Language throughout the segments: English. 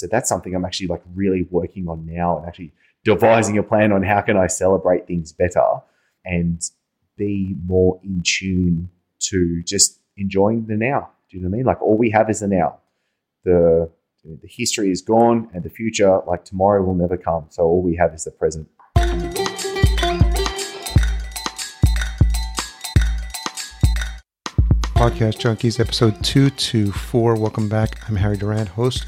So that's something I'm actually like really working on now and actually devising a plan on how can I celebrate things better and be more in tune to just enjoying the now. Do you know what I mean? Like all we have is the now. The history is gone and the future, like tomorrow will never come. So all we have is the present. Podcast Junkies, episode 224. Welcome back. I'm Harry Durant, host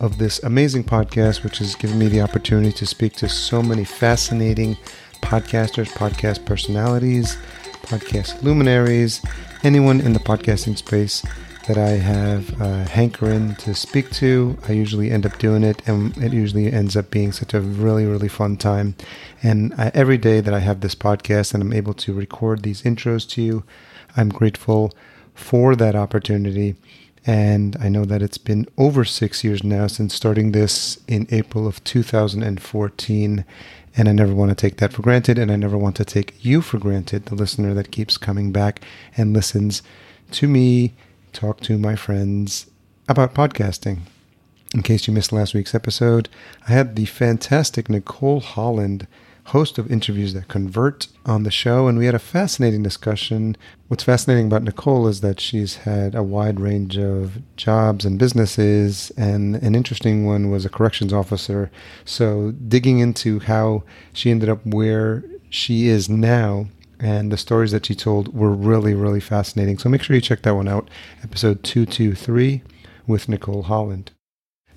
of this amazing podcast, which has given me the opportunity to speak to so many fascinating podcasters, podcast personalities, podcast luminaries, anyone in the podcasting space that I have hankering to speak to. I usually end up doing it, and it usually ends up being such a really, really fun time. And every day that I have this podcast and I'm able to record these intros to you, I'm grateful for that opportunity. And I know that it's been over 6 years now since starting this in April of 2014. And I never want to take that for granted. And I never want to take you for granted, the listener that keeps coming back and listens to me talk to my friends about podcasting. In case you missed last week's episode, I had the fantastic Nicole Holland, host of Interviews That Convert, on the show, and we had a fascinating discussion. What's fascinating about Nicole is that she's had a wide range of jobs and businesses, and an interesting one was a corrections officer. So digging into how she ended up where she is now and the stories that she told were really, really fascinating. So make sure you check that one out, episode 223 with Nicole Holland.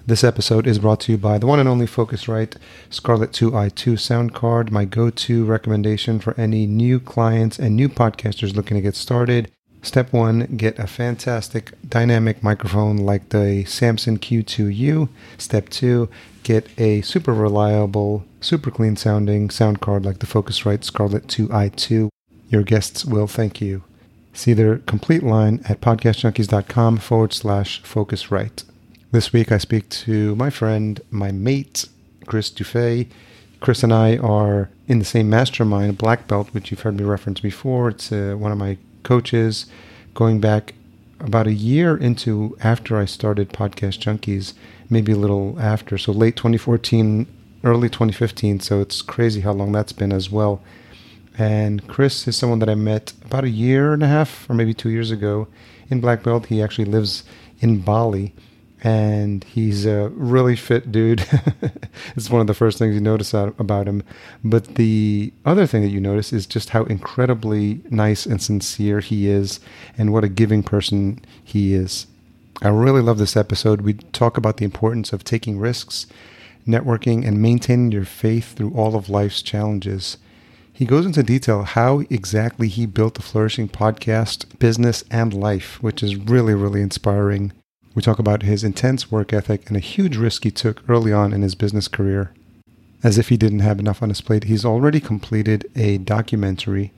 This episode is brought to you by the one and only Focusrite Scarlett 2i2 sound card, my go-to recommendation for any new clients and new podcasters looking to get started. Step one, get a fantastic dynamic microphone like the Samson Q2U. Step two, get a super reliable, super clean sounding sound card like the Focusrite Scarlett 2i2. Your guests will thank you. See their complete line at podcastjunkies.com/Focusrite. This week I speak to my friend, my mate, Chris Dufay. Chris and I are in the same mastermind, Black Belt, which you've heard me reference before. It's one of my coaches going back about a year into after I started Podcast Junkies, maybe a little after. So late 2014, early 2015. So it's crazy how long that's been as well. And Chris is someone that I met about a year and a half or maybe 2 years ago in Black Belt. He actually lives in Bali. And he's a really fit dude. It's one of the first things you notice about him. But the other thing that you notice is just how incredibly nice and sincere he is and what a giving person he is. I really love this episode. We talk about the importance of taking risks, networking, and maintaining your faith through all of life's challenges. He goes into detail how exactly he built the Flourishing Podcast, business, and life, which is really, really inspiring. We talk about his intense work ethic and a huge risk he took early on in his business career. As if he didn't have enough on his plate, he's already completed a documentary,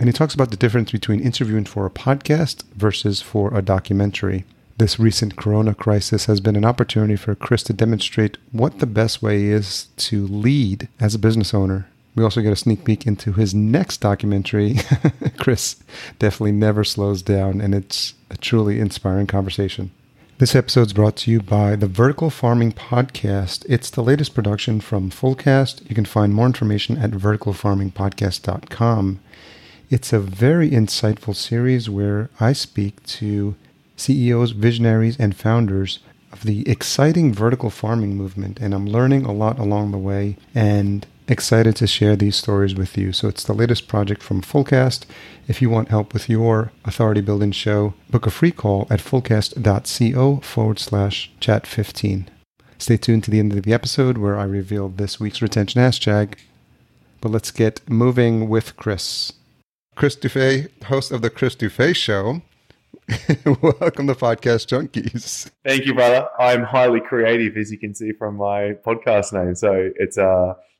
and he talks about the difference between interviewing for a podcast versus for a documentary. This recent corona crisis has been an opportunity for Chris to demonstrate what the best way is to lead as a business owner. We also get a sneak peek into his next documentary. Chris definitely never slows down, and it's a truly inspiring conversation. This episode is brought to you by the Vertical Farming Podcast. It's the latest production from Fullcast. You can find more information at verticalfarmingpodcast.com. It's a very insightful series where I speak to CEOs, visionaries, and founders of the exciting vertical farming movement. And I'm learning a lot along the way and excited to share these stories with you. So it's the latest project from Fullcast. If you want help with your authority building show, book a free call at fullcast.co/chat15. Stay tuned to the end of the episode where I reveal this week's retention hashtag. But let's get moving with Chris. Chris Dufay, host of The Chris Dufay Show. Welcome to Podcast Junkies. Thank you, brother. I'm highly creative, as you can see from my podcast name. So it's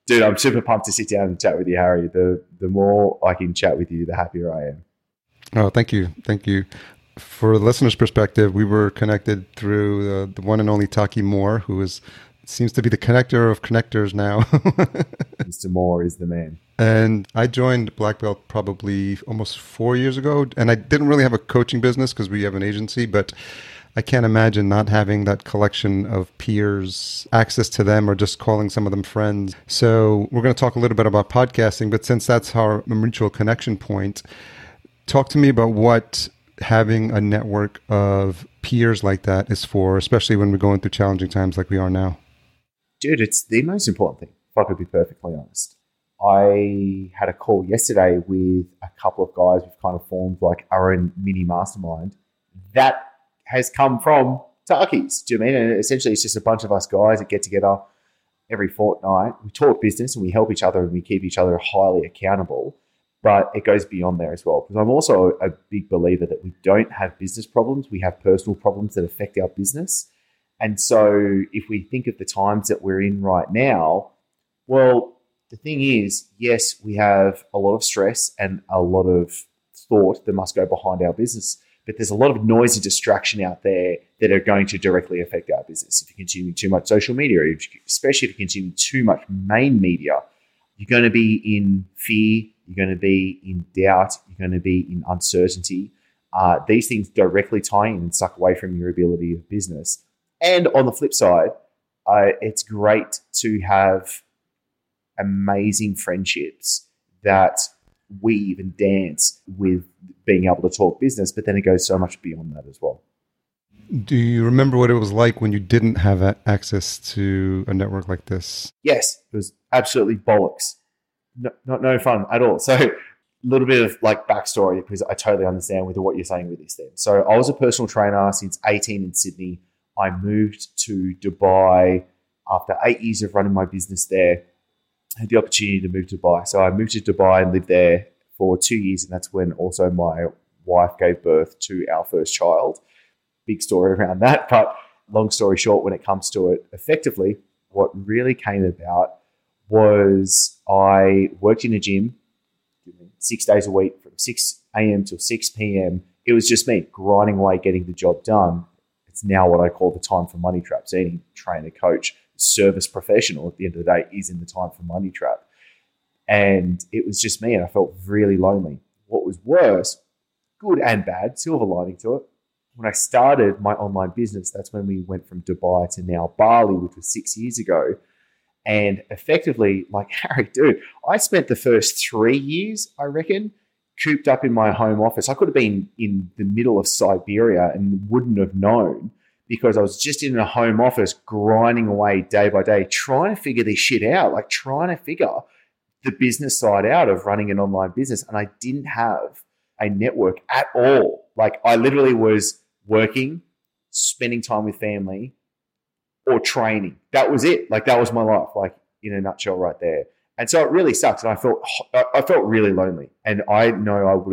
dude, I'm super pumped to sit down and chat with you, Harry. The more I can chat with you, the happier I am. Oh, thank you. Thank you. For the listener's perspective, we were connected through the one and only Taki Moore, who seems to be the connector of connectors now. Mr. Moore is the man. And I joined Black Belt probably almost 4 years ago, and I didn't really have a coaching business because we have an agency, but I can't imagine not having that collection of peers, access to them, or just calling some of them friends. So we're going to talk a little bit about podcasting, but since that's our mutual connection point, talk to me about what having a network of peers like that is for, especially when we're going through challenging times like we are now. Dude, it's the most important thing, if I could be perfectly honest. I had a call yesterday with a couple of guys who've kind of formed like our own mini mastermind that has come from Takis. Do you know what I mean? And essentially, it's just a bunch of us guys that get together every fortnight. We talk business and we help each other and we keep each other highly accountable. But it goes beyond there as well, because I'm also a big believer that we don't have business problems. We have personal problems that affect our business. And so if we think of the times that we're in right now, well, the thing is, yes, we have a lot of stress and a lot of thought that must go behind our business, but there's a lot of noise and distraction out there that are going to directly affect our business. If you're consuming too much social media, especially if you're consuming too much main media, you're going to be in fear, you're going to be in doubt, you're going to be in uncertainty. These things directly tie in and suck away from your ability of business. And on the flip side, it's great to have amazing friendships that we even dance with being able to talk business, but then it goes so much beyond that as well. Do you remember what it was like when you didn't have access to a network like this? Yes, it was absolutely bollocks. No fun at all. So a little bit of like backstory, because I totally understand with what you're saying with this then. So I was a personal trainer since 18 in Sydney. I moved to Dubai after 8 years of running my business there. I had the opportunity to move to Dubai. So I moved to Dubai and lived there for 2 years. And that's when also my wife gave birth to our first child. Big story around that. But long story short, when it comes to it, effectively, what really came about was I worked in a gym 6 days a week from 6 a.m. till 6 p.m. It was just me grinding away, getting the job done. It's now what I call the time for money traps. Any trainer, coach, service professional at the end of the day is in the time for money trap. And it was just me, and I felt really lonely. What was worse, good and bad, silver lining to it, when I started my online business, that's when we went from Dubai to now Bali, which was 6 years ago. And effectively, like, Harry, dude, I spent the first 3 years, I reckon, cooped up in my home office. I could have been in the middle of Siberia and wouldn't have known, because I was just in a home office grinding away day by day, trying to figure this shit out, like trying to figure the business side out of running an online business. And I didn't have a network at all. Like, I literally was working, spending time with family, or training. That was it. Like, that was my life, like, in a nutshell right there. And so it really sucks. And I felt really lonely. And I know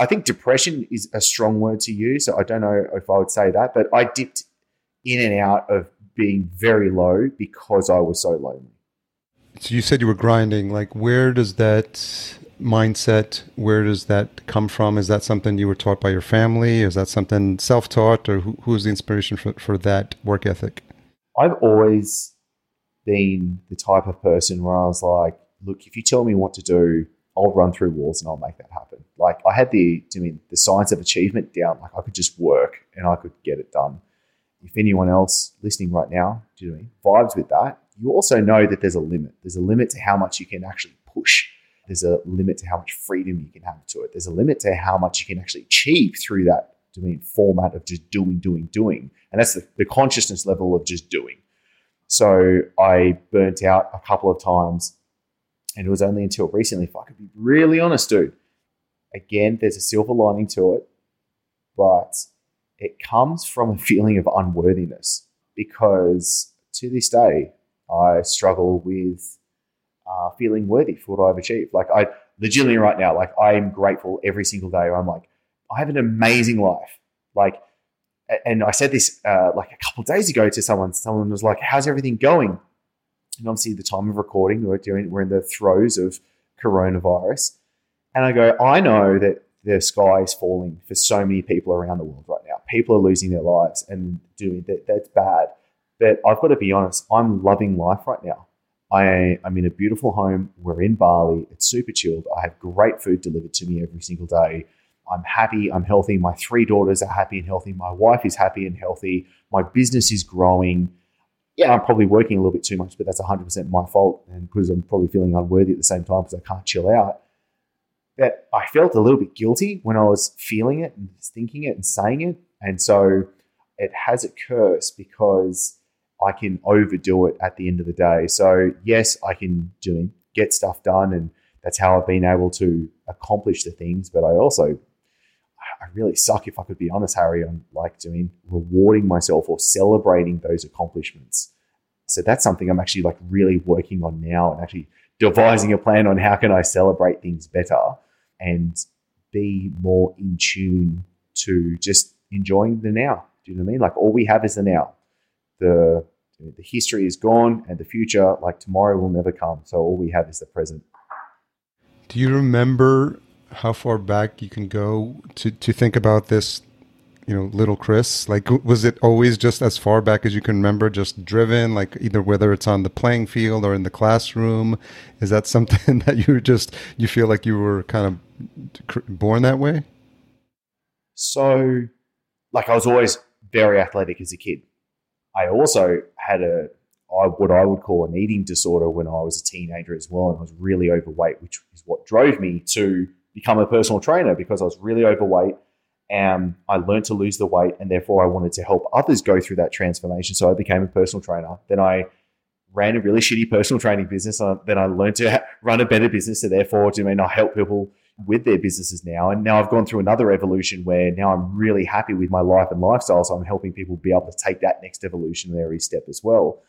I think depression is a strong word to use. So I don't know if I would say that, but I dipped in and out of being very low because I was so lonely. So you said you were grinding. Like, where does that mindset, where does that come from? Is that something you were taught by your family? Is that something self-taught, or who's the inspiration for that work ethic? I've always been the type of person where I was like, look, if you tell me what to do, I'll run through walls and I'll make that happen. Like, I had the science of achievement down. Like, I could just work and I could get it done. If anyone else listening right now doing vibes with that, you also know that there's a limit. There's a limit to how much you can actually push. There's a limit to how much freedom you can have to it. There's a limit to how much you can actually achieve through that format of just doing. And that's the consciousness level of just doing. So I burnt out a couple of times, and it was only until recently, if I could be really honest, dude, again, there's a silver lining to it, but it comes from a feeling of unworthiness, because to this day, I struggle with feeling worthy for what I've achieved. Like, I legitimately right now, like, I am grateful every single day. I'm like, I have an amazing life. Like, and I said this like a couple of days ago to someone. Someone was like, how's everything going? And obviously, at the time of recording, we're in the throes of coronavirus. And I go, I know that the sky is falling for so many people around the world right now. People are losing their lives, and that's bad. But I've got to be honest, I'm loving life right now. I'm in a beautiful home. We're in Bali. It's super chilled. I have great food delivered to me every single day. I'm happy, I'm healthy, my three daughters are happy and healthy, my wife is happy and healthy, my business is growing. Yeah, I'm probably working a little bit too much, but that's 100% my fault, and because I'm probably feeling unworthy at the same time because I can't chill out. But I felt a little bit guilty when I was feeling it and thinking it and saying it. And so it has a curse because I can overdo it at the end of the day. So yes, I can get stuff done, and that's how I've been able to accomplish the things. But I really suck, if I could be honest, Harry, on rewarding myself or celebrating those accomplishments. So that's something I'm actually really working on now, and actually devising a plan on how can I celebrate things better and be more in tune to just enjoying the now. Do you know what I mean? All we have is the now. The history is gone, and the future, tomorrow will never come. So all we have is the present. Do you remember how far back you can go to think about this, little Chris? Was it always just as far back as you can remember, just driven, either whether it's on the playing field or in the classroom? Is that something that you feel like you were kind of born that way? So, I was always very athletic as a kid. I also had what I would call an eating disorder when I was a teenager as well, and I was really overweight, which is what drove me to become a personal trainer, because I was really overweight and I learned to lose the weight, and therefore I wanted to help others go through that transformation. So I became a personal trainer. Then I ran a really shitty personal training business. Then I learned to run a better business. So therefore, I help people with their businesses now. And now I've gone through another evolution where now I'm really happy with my life and lifestyle. So I'm helping people be able to take that next evolutionary step as well.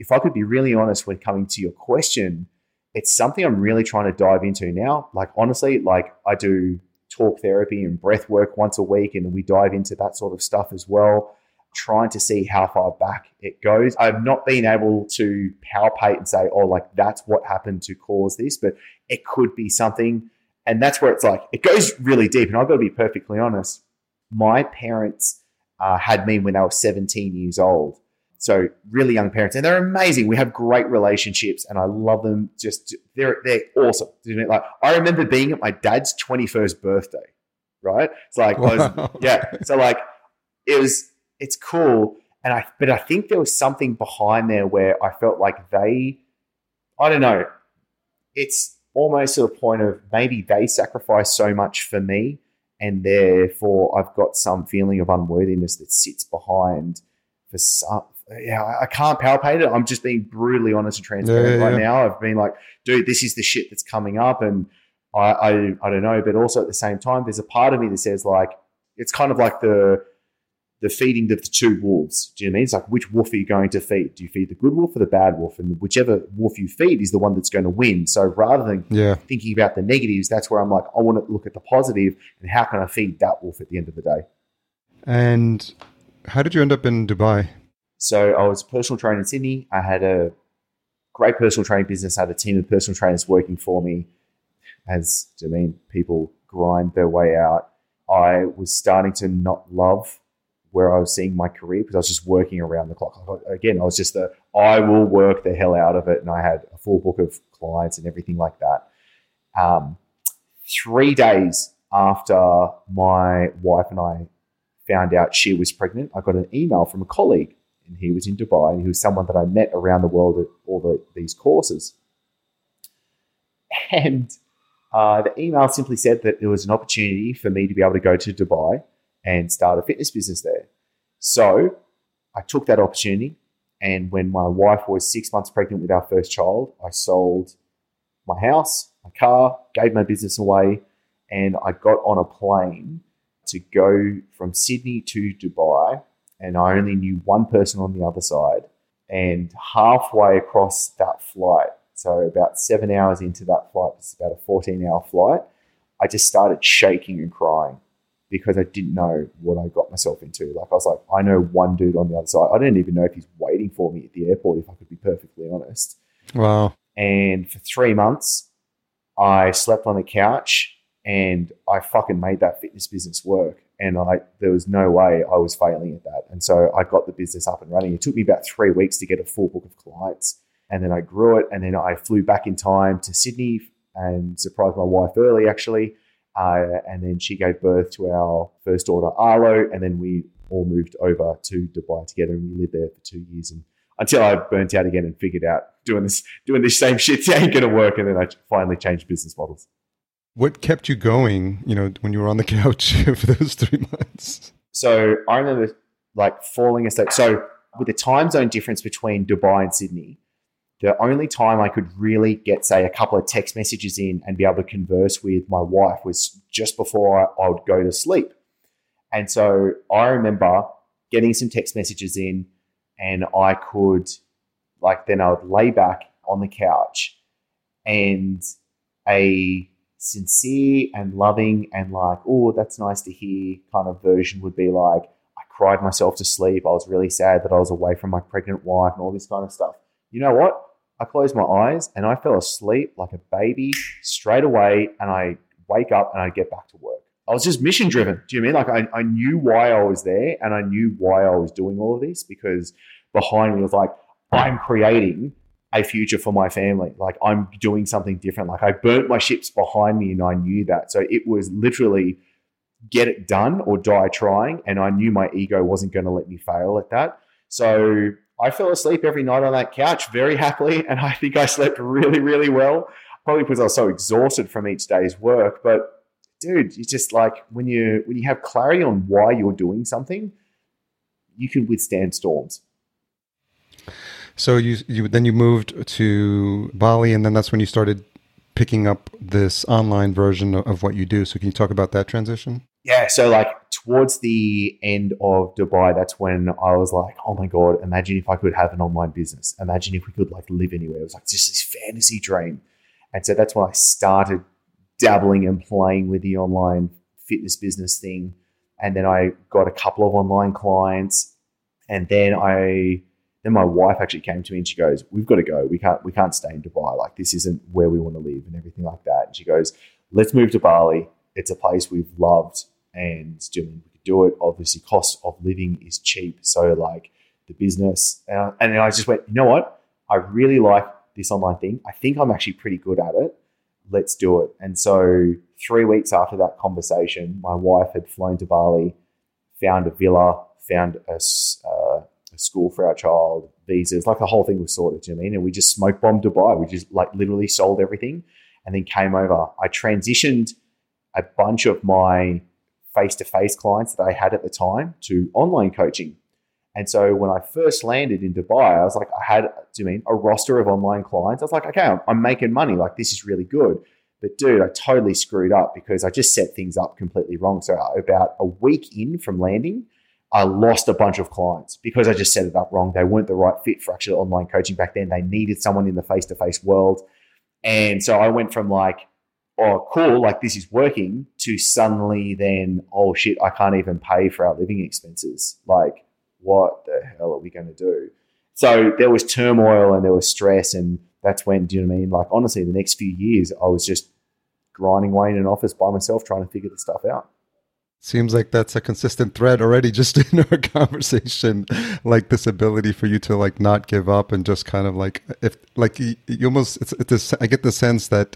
If I could be really honest when coming to your question, it's something I'm really trying to dive into now. I do talk therapy and breath work once a week, and we dive into that sort of stuff as well, trying to see how far back it goes. I've not been able to palpate and say, that's what happened to cause this, but it could be something. And that's where it's it goes really deep. And I've got to be perfectly honest. My parents had me when they were 17 years old. So really young parents, and they're amazing. We have great relationships, and I love them. Just they're awesome. I remember being at my dad's 21st birthday, right? It's wow. So it's cool, and I think there was something behind there where I felt I don't know. It's almost to the point of maybe they sacrificed so much for me, and therefore I've got some feeling of unworthiness that sits behind for some. Yeah, I can't palpate it. I'm just being brutally honest and transparent now. I've been dude, this is the shit that's coming up, and I don't know. But also at the same time, there's a part of me that says it's kind of the feeding of the two wolves. Do you know what I mean? It's which wolf are you going to feed? Do you feed the good wolf or the bad wolf? And whichever wolf you feed is the one that's going to win. So rather than thinking about the negatives, that's where I'm I want to look at the positive and how can I feed that wolf at the end of the day. And how did you end up in Dubai? So I was a personal trainer in Sydney. I had a great personal training business. I had a team of personal trainers working for me. People grind their way out. I was starting to not love where I was seeing my career because I was just working around the clock. I was just I will work the hell out of it. And I had a full book of clients and everything like that. 3 days after my wife and I found out she was pregnant, I got an email from a colleague. And he was in Dubai, and he was someone that I met around the world at all these courses. And the email simply said that there was an opportunity for me to be able to go to Dubai and start a fitness business there. So I took that opportunity, and when my wife was 6 months pregnant with our first child, I sold my house, my car, gave my business away, and I got on a plane to go from Sydney to Dubai. And I only knew one person on the other side. And halfway across that flight, so about 7 hours into that flight, it's about a 14-hour flight, I just started shaking and crying because I didn't know what I got myself into. I was I know one dude on the other side. I didn't even know if he's waiting for me at the airport, if I could be perfectly honest. Wow. And for 3 months, I slept on a couch and I fucking made that fitness business work. And there was no way I was failing at that. And so I got the business up and running. It took me about 3 weeks to get a full book of clients. And then I grew it. And then I flew back in time to Sydney and surprised my wife early, actually. And then she gave birth to our first daughter, Arlo, and then we all moved over to Dubai together, and we lived there for 2 years, and until I burnt out again and figured out doing this same shit ain't going to work, and then I finally changed business models. What kept you going, you know, when you were on the couch for those 3 months? So I remember like falling asleep. So with the time zone difference between Dubai and Sydney, the only time I could really get, say, a couple of text messages in and be able to converse with my wife was just before I would go to sleep. And so I remember getting some text messages in, and I could, like, then I would lay back on the couch, and a sincere and loving and like, oh, that's nice to hear kind of version would be like, I cried myself to sleep. I was really sad that I was away from my pregnant wife and all this kind of stuff. You know what? I closed my eyes and I fell asleep like a baby straight away, and I wake up and I get back to work. I was just mission driven. Do you mean? Like I knew why I was there, and I knew why I was doing all of this, because behind me was like, I'm creating a future for my family. Like I'm doing something different. Like I burnt my ships behind me, and I knew that. So it was literally get it done or die trying. And I knew my ego wasn't going to let me fail at that. So I fell asleep every night on that couch very happily, and I think I slept really, really well, probably because I was so exhausted from each day's work. But dude, it's just like when you have clarity on why you're doing something, you can withstand storms. So you moved to Bali, and then that's when you started picking up this online version of what you do. So can you talk about that transition? Yeah, so like towards the end of Dubai, that's when I was like, oh my God, imagine if I could have an online business. Imagine if we could like live anywhere. It was like just this fantasy dream. And so that's when I started dabbling and playing with the online fitness business thing. And then I got a couple of online clients. And then my wife actually came to me and she goes, we've got to go. We can't stay in Dubai. Like this isn't where we want to live and everything like that. And she goes, let's move to Bali. It's a place we've loved, and we could do it. Obviously, cost of living is cheap. So, like the business, and then I just went, you know what? I really like this online thing. I think I'm actually pretty good at it. Let's do it. And so, 3 weeks after that conversation, my wife had flown to Bali, found a villa, found a school for our child, visas, like the whole thing was sorted. Do you know what I mean? And we just smoke bombed Dubai. We just like literally sold everything, and then came over. I transitioned a bunch of my face-to-face clients that I had at the time to online coaching. And so when I first landed in Dubai, I was like, I had, a roster of online clients. I was like, okay, I'm making money. Like, this is really good. But dude, I totally screwed up because I just set things up completely wrong. So about a week in from landing, I lost a bunch of clients because I just set it up wrong. They weren't the right fit for actual online coaching back then. They needed someone in the face-to-face world. And so I went from like, oh, cool, like this is working, to suddenly then, oh shit, I can't even pay for our living expenses. Like, what the hell are we going to do? So there was turmoil and there was stress, and that's when, like honestly, the next few years, I was just grinding away in an office by myself trying to figure this stuff out. Seems like that's a consistent thread already just in our conversation, like this ability for you to like not give up and just kind of like, if like you almost, I get the sense that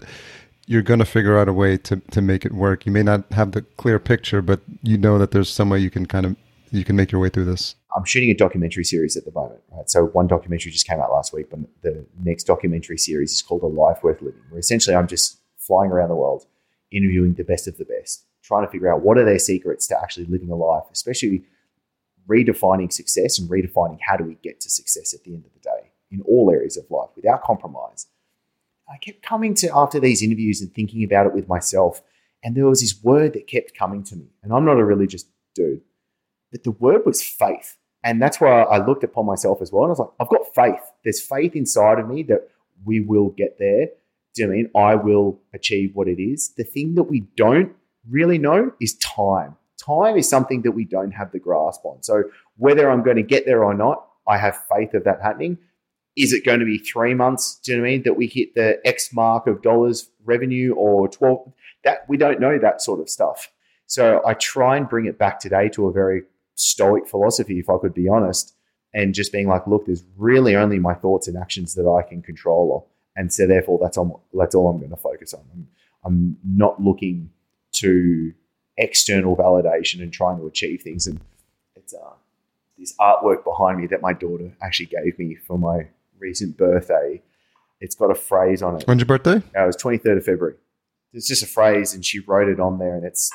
you're going to figure out a way to make it work. You may not have the clear picture, but you know that there's some way you can make your way through this. I'm shooting a documentary series at the moment, right? So one documentary just came out last week, but the next documentary series is called A Life Worth Living, where essentially I'm just flying around the world, interviewing the best of the best, trying to figure out what are their secrets to actually living a life, especially redefining success and redefining how do we get to success at the end of the day in all areas of life without compromise. I kept coming to, after these interviews and thinking about it with myself, and there was this word that kept coming to me. And I'm not a religious dude, but the word was faith. And that's where I looked upon myself as well. And I was like, I've got faith. There's faith inside of me that we will get there. Do you know what I mean? I will achieve what it is. The thing that we don't really know is time. Time is something that we don't have the grasp on. So whether I'm going to get there or not, I have faith of that happening. Is it going to be 3 months, that we hit the X mark of dollars revenue, or 12? That we don't know, that sort of stuff. So I try and bring it back today to a very stoic philosophy, if I could be honest, and just being like, look, there's really only my thoughts and actions that I can control. And so therefore, that's all I'm going to focus on. I'm not looking to external validation and trying to achieve things. And it's this artwork behind me that my daughter actually gave me for my recent birthday. It's got a phrase on it. When's your birthday? It was 23rd of February. It's just a phrase, and she wrote it on there, and it's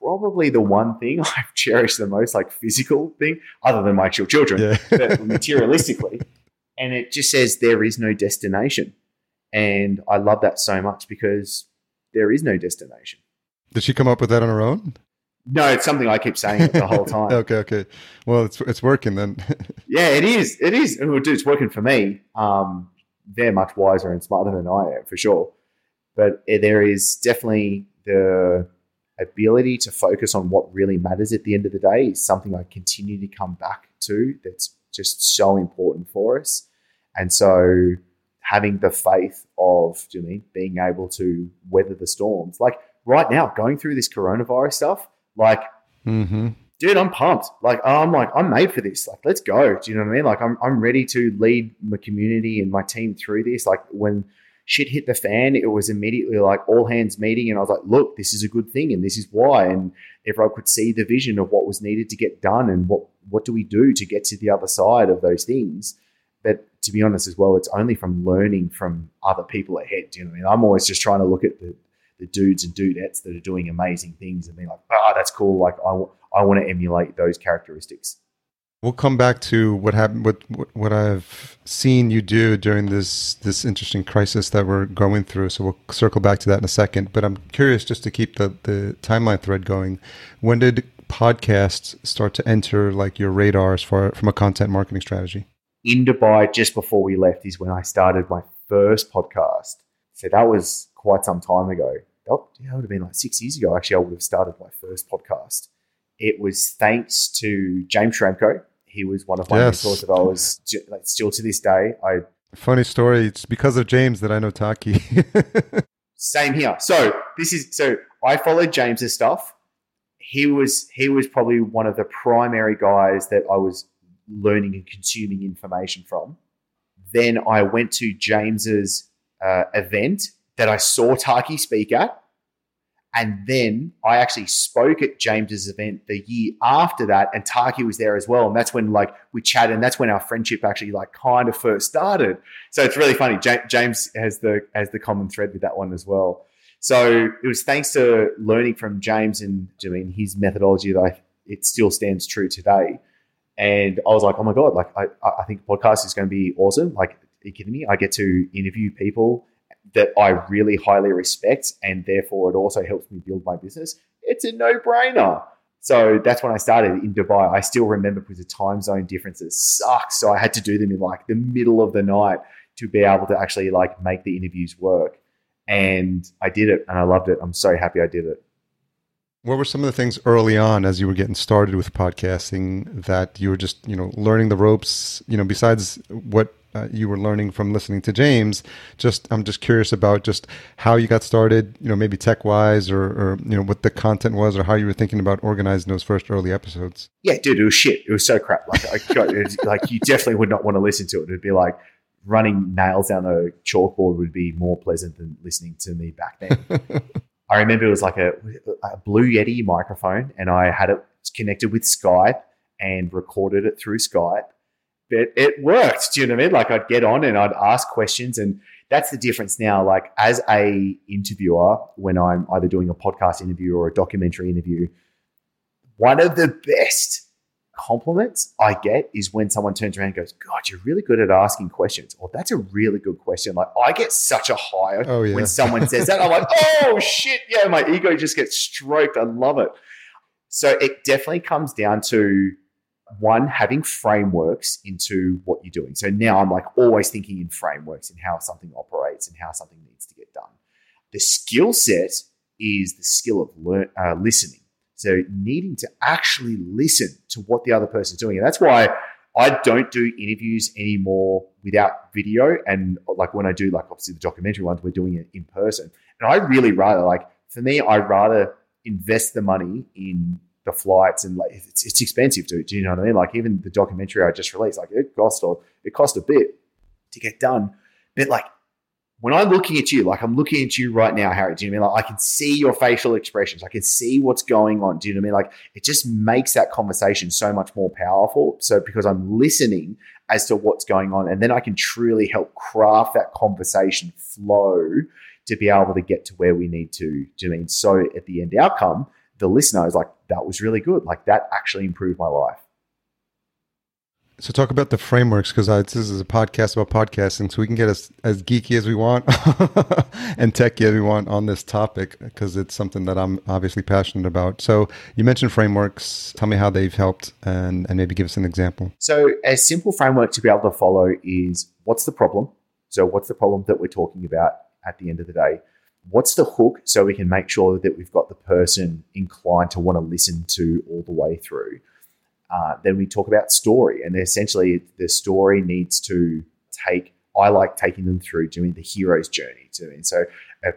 probably the one thing I've cherished the most, like physical thing, other than my actual children, but materialistically. And it just says, there is no destination. And I love that so much because there is no destination. Did she come up with that on her own? No, it's something I keep saying the whole time. Okay. Well, it's working then. Yeah, it is. Well, dude, it's working for me. They're much wiser and smarter than I am, for sure. But there is definitely the ability to focus on what really matters at the end of the day is something I continue to come back to. That's just so important for us. And so having the faith of being able to weather the storms, like right now going through this coronavirus stuff, like, dude, I'm pumped. Like, I'm made for this. Like, let's go. Do you know what I mean? Like, I'm ready to lead my community and my team through this. Like, when shit hit the fan, it was immediately like all hands meeting, and I was like, look, this is a good thing and this is why, and everyone could see the vision of what was needed to get done and what do we do to get to the other side of those things. But to be honest as well, it's only from learning from other people ahead. Do you know what I mean? I'm always just trying to look at the dudes and dudettes that are doing amazing things and be like, that's cool. Like, I want to emulate those characteristics. We'll come back to what happened, what I've seen you do during this interesting crisis that we're going through. So we'll circle back to that in a second. But I'm curious, just to keep the timeline thread going, when did podcasts start to enter like your radar as far from a content marketing strategy? In Dubai, just before we left, is when I started my first podcast. So that was quite some time ago. That would have been like 6 years ago. Actually, I would have started my first podcast. It was thanks to James Schramko. He was one of my mentors that I was still to this day. Funny story. It's because of James that I know Taki. Same here. So I followed James's stuff. He was probably one of the primary guys that I was learning and consuming information from. Then I went to James's event that I saw Taki speak at. And then I actually spoke at James's event the year after that, and Taki was there as well. And that's when like we chatted, and that's when our friendship actually like kind of first started. So it's really funny. James has the common thread with that one as well. So it was thanks to learning from James and doing his methodology that it still stands true today. And I was like, oh my God, like I think podcast is going to be awesome. Like, are you kidding me? I get to interview people that I really highly respect, and therefore it also helps me build my business. It's a no-brainer. So that's when I started in Dubai. I still remember because the time zone differences suck. So I had to do them in like the middle of the night to be able to actually like make the interviews work. And I did it, and I loved it. I'm so happy I did it. What were some of the things early on as you were getting started with podcasting that you were just, learning the ropes, besides what you were learning from listening to James? I'm just curious about just how you got started, maybe tech wise or what the content was, or how you were thinking about organizing those first early episodes. Yeah, dude, it was shit. It was so crap. Like, it was, like, you definitely would not want to listen to it. It'd be like running nails down a chalkboard would be more pleasant than listening to me back then. I remember it was like a Blue Yeti microphone, and I had it connected with Skype and recorded it through Skype. But it worked. Do you know what I mean? Like, I'd get on and I'd ask questions, and that's the difference now. Like, as a interviewer, when I'm either doing a podcast interview or a documentary interview, one of the best compliments I get is when someone turns around and goes, God, you're really good at asking questions. Or that's a really good question. Like, I get such a high when someone says that. I'm like, oh shit. Yeah. My ego just gets stroked. I love it. So it definitely comes down to one, having frameworks into what you're doing. So now I'm like always thinking in frameworks and how something operates and how something needs to get done. The skill set is the skill of listening. So needing to actually listen to what the other person's doing. And that's why I don't do interviews anymore without video. And like when I do, like obviously the documentary ones, we're doing it in person. And I really rather, like for me, I'd rather invest the money in the flights, and like it's expensive, dude. Do you know what I mean? Like even the documentary I just released, like it cost a bit to get done. But like, when I'm looking at you, like I'm looking at you right now, Harry, do you know what I mean? Like I can see your facial expressions. I can see what's going on. Do you know what I mean? Like it just makes that conversation so much more powerful. So because I'm listening as to what's going on, and then I can truly help craft that conversation flow to be able to get to where we need to. Do you know what I mean? So at the end outcome, the listener is like, that was really good. Like that actually improved my life. So talk about the frameworks, because this is a podcast about podcasting, so we can get as geeky as we want and techy as we want on this topic, because it's something that I'm obviously passionate about. So you mentioned frameworks. Tell me how they've helped and maybe give us an example. So a simple framework to be able to follow is, what's the problem? So what's the problem that we're talking about at the end of the day? What's the hook, so we can make sure that we've got the person inclined to want to listen to all the way through? Then we talk about story, and essentially the story needs to take, I like taking them through doing the hero's journey. And so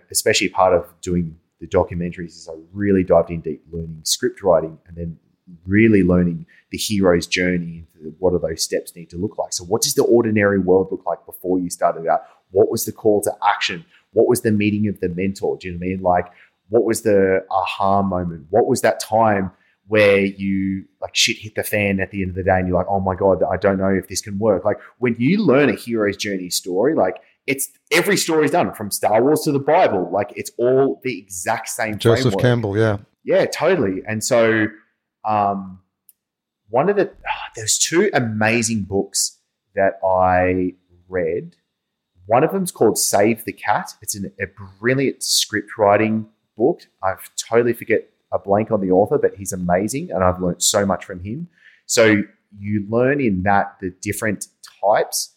especially part of doing the documentaries is I really dived in deep learning script writing, and then really learning the hero's journey, what do those steps need to look like. So what does the ordinary world look like before you started out? What was the call to action? What was the meeting of the mentor? Do you know what I mean? Like what was the aha moment? What was that time where you like shit hit the fan at the end of the day and you're like, oh my God, I don't know if this can work. Like when you learn a hero's journey story, like it's every story's done from Star Wars to the Bible. Like it's all the exact same Joseph framework. Campbell, yeah. Yeah, totally. And so there's two amazing books that I read. One of them's called Save the Cat. It's a brilliant script writing book. I totally forget a blank on the author, but he's amazing and I've learned so much from him. So you learn in that the different types.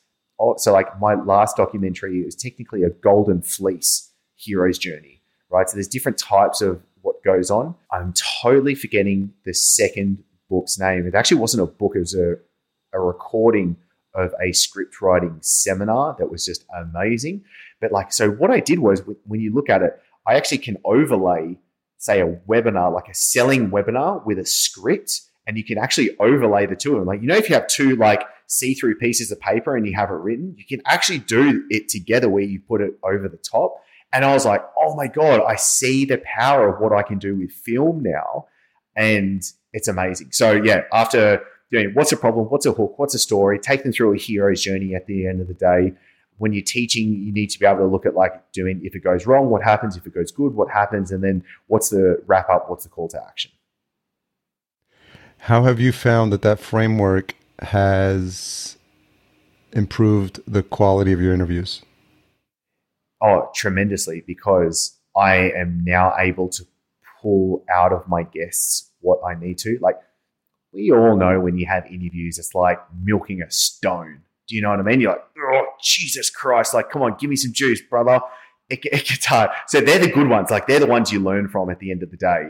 So like my last documentary, it was technically a golden fleece hero's journey, right? So there's different types of what goes on. I'm totally forgetting the second book's name. It actually wasn't a book. It was a recording of a script writing seminar that was just amazing. But like, so what I did was when you look at it, I actually can overlay, say, a webinar, like a selling webinar with a script, and you can actually overlay the two of them. Like, you know, if you have two like see-through pieces of paper and you have it written, you can actually do it together where you put it over the top. And I was like, oh my God, I see the power of what I can do with film now. And it's amazing. So yeah, after doing what's a problem, what's a hook, what's a story, take them through a hero's journey at the end of the day. When you're teaching, you need to be able to look at like doing, if it goes wrong, what happens? If it goes good, what happens? And then what's the wrap up? What's the call to action? How have you found that framework has improved the quality of your interviews? Oh, tremendously, because I am now able to pull out of my guests what I need to. Like we all know when you have interviews, it's like milking a stone. Do you know what I mean? You're like, oh, Jesus Christ. Like, come on, give me some juice, brother. It gets hard. So they're the good ones. Like they're the ones you learn from at the end of the day.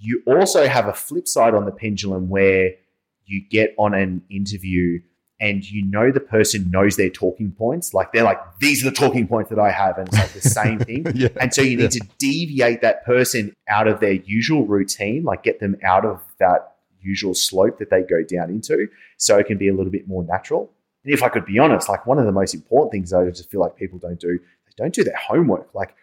You also have a flip side on the pendulum where you get on an interview and you know the person knows their talking points. Like they're like, these are the talking points that I have. And it's like the same thing. Yeah. And so you need to deviate that person out of their usual routine, like get them out of that usual slope that they go down into, so it can be a little bit more natural. And if I could be honest, like one of the most important things I just feel like people don't do their homework. Like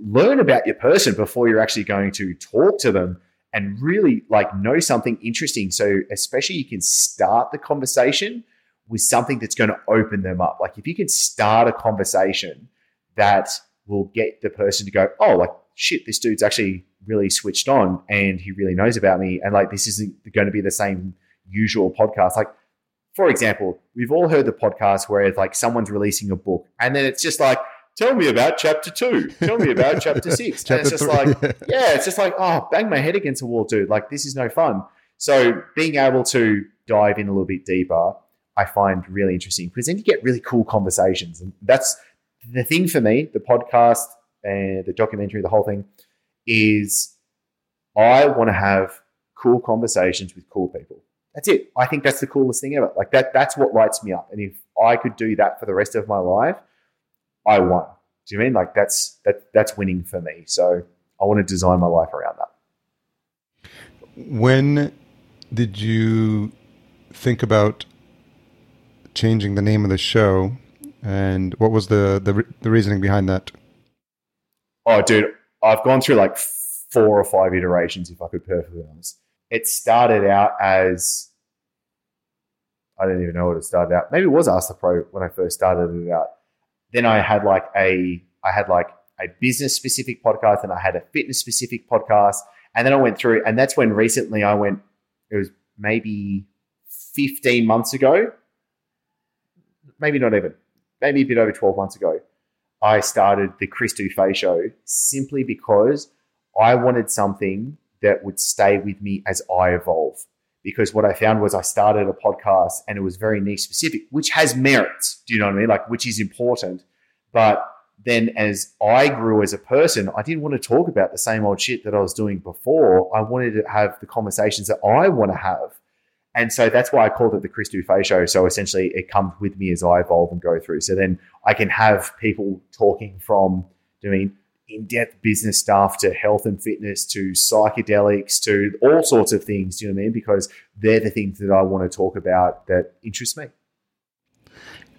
learn about your person before you're actually going to talk to them, and really like know something interesting. So especially you can start the conversation with something that's going to open them up. Like if you can start a conversation that will get the person to go, oh, like shit, this dude's actually really switched on and he really knows about me. And like, this isn't going to be the same usual podcast. Like, for example, we've all heard the podcast where it's like someone's releasing a book and then it's just like, tell me about chapter 2, tell me about chapter 6. And it's just like, yeah, it's just like, oh, bang my head against the wall, dude. Like, this is no fun. So being able to dive in a little bit deeper, I find really interesting, because then you get really cool conversations. And that's the thing for me, the podcast and the documentary, the whole thing, is I want to have cool conversations with cool people. That's it. I think that's the coolest thing ever. Like that's what lights me up. And if I could do that for the rest of my life, I won. Do you mean? Like that's winning for me. So I want to design my life around that. When did you think about changing the name of the show And what was the reasoning behind that? Oh, dude, I've gone through like 4 or 5 iterations, if I could be perfectly honest. It started out as, I don't even know what it started out. Maybe it was Ask the Pro when I first started it out. Then I had like a business-specific podcast, and I had a fitness-specific podcast. And then I went through, and that's when recently I went, it was maybe 15 months ago, maybe not even, maybe a bit over 12 months ago, I started the Chris Dufay Show simply because I wanted something that would stay with me as I evolve. Because what I found was I started a podcast and it was very niche specific, which has merits, do you know what I mean? Like, which is important. But then as I grew as a person, I didn't want to talk about the same old shit that I was doing before. I wanted to have the conversations that I want to have. And so that's why I called it the Chris Dufay Show. So essentially it comes with me as I evolve and go through. So then I can have people talking from doing in-depth business stuff to health and fitness to psychedelics to all sorts of things, do you know what I mean? Because they're the things that I want to talk about that interest me.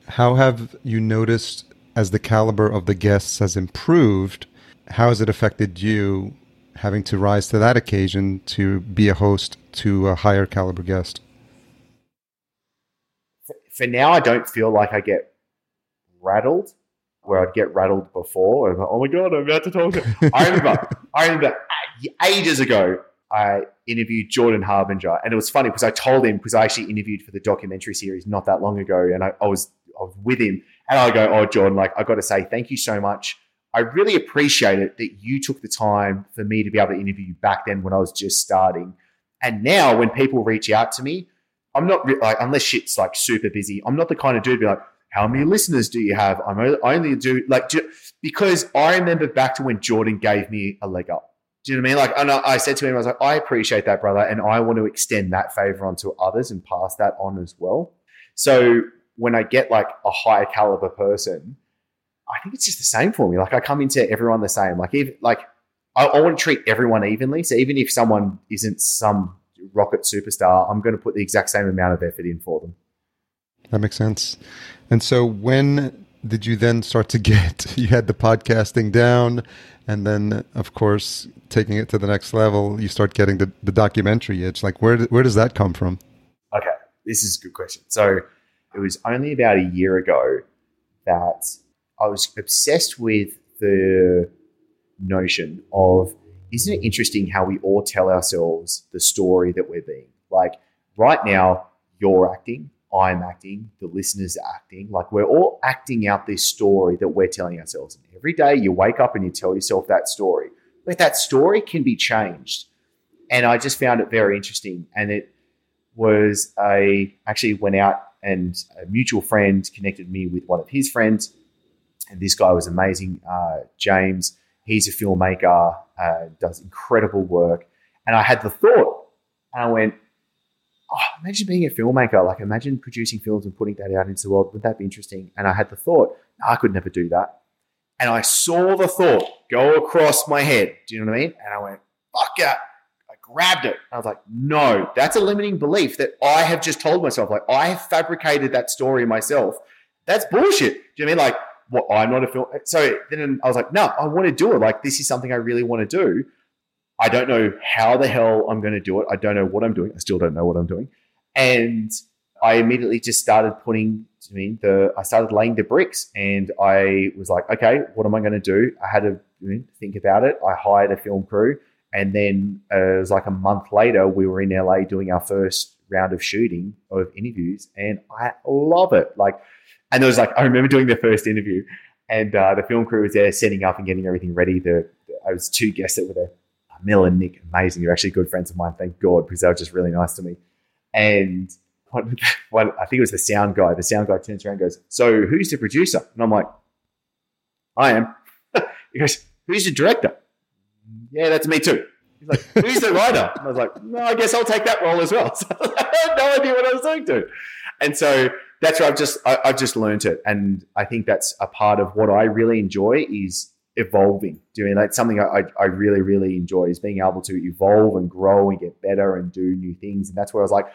How have you noticed, as the caliber of the guests has improved, how has it affected you having to rise to that occasion to be a host to a higher caliber guest? For now, I don't feel like I get rattled where I'd get rattled before. Like, oh my God, I'm about to talk to I remember ages ago, I interviewed Jordan Harbinger. And it was funny because I told him, because I actually interviewed for the documentary series not that long ago. And I was with him. And I go, oh, Jordan, like, I got to say, thank you so much. I really appreciate it that you took the time for me to be able to interview you back then when I was just starting. And now when people reach out to me, I'm not like, unless shit's like super busy, I'm not the kind of dude to be like, how many listeners do you have? Because I remember back to when Jordan gave me a leg up. Do you know what I mean? Like, and I said to him, I was like, I appreciate that, brother. And I want to extend that favor onto others and pass that on as well. So when I get like a higher caliber person, I think it's just the same for me. Like, I come into everyone the same. Like, even like I want to treat everyone evenly. So even if someone isn't some rocket superstar, I'm going to put the exact same amount of effort in for them. That makes sense. And so when did you then start to get, you had the podcasting down, and then of course, taking it to the next level, you start getting the documentary itch. Like, where does that come from? Okay. This is a good question. So it was only about a year ago that I was obsessed with the notion of, isn't it interesting how we all tell ourselves the story that we're being? Like, right now, you're acting, I'm acting, the listeners are acting. Like, we're all acting out this story that we're telling ourselves. And every day you wake up and you tell yourself that story. But that story can be changed. And I just found it very interesting. And it was, I actually went out and a mutual friend connected me with one of his friends. And this guy was amazing, James. He's a filmmaker, does incredible work. And I had the thought, and I went, oh, imagine being a filmmaker. Like, imagine producing films and putting that out into the world. Wouldn't that be interesting? And I had the thought, I could never do that. And I saw the thought go across my head. Do you know what I mean? And I went, fuck yeah. I grabbed it. I was like, no, that's a limiting belief that I have just told myself. Like, I have fabricated that story myself. That's bullshit. Do you know what I mean? Like, what, I'm not a film. So then I was like, no, I want to do it. Like, this is something I really want to do. I don't know how the hell I'm going to do it. I don't know what I'm doing. I still don't know what I'm doing. And I immediately just started I started laying the bricks, and I was like, okay, what am I going to do? I had to think about it. I hired a film crew. And then it was like a month later, we were in LA doing our first round of shooting of interviews. And I love it. Like, and there was like, I remember doing the first interview, and the film crew was there setting up and getting everything ready. I was 2 guests that were there, Mill and Nick, amazing. They're actually good friends of mine, thank God, because they were just really nice to me. And one, I think it was the sound guy. The sound guy turns around and goes, so who's the producer? And I'm like, I am. He goes, who's the director? Yeah, that's me too. He's like, who's the writer? And I was like, no, I guess I'll take that role as well. So I had no idea what I was doing, dude. And so that's where I've just learned it. And I think that's a part of what I really enjoy is evolving, doing that. Something I really, really enjoy is being able to evolve and grow and get better and do new things. And that's where I was like,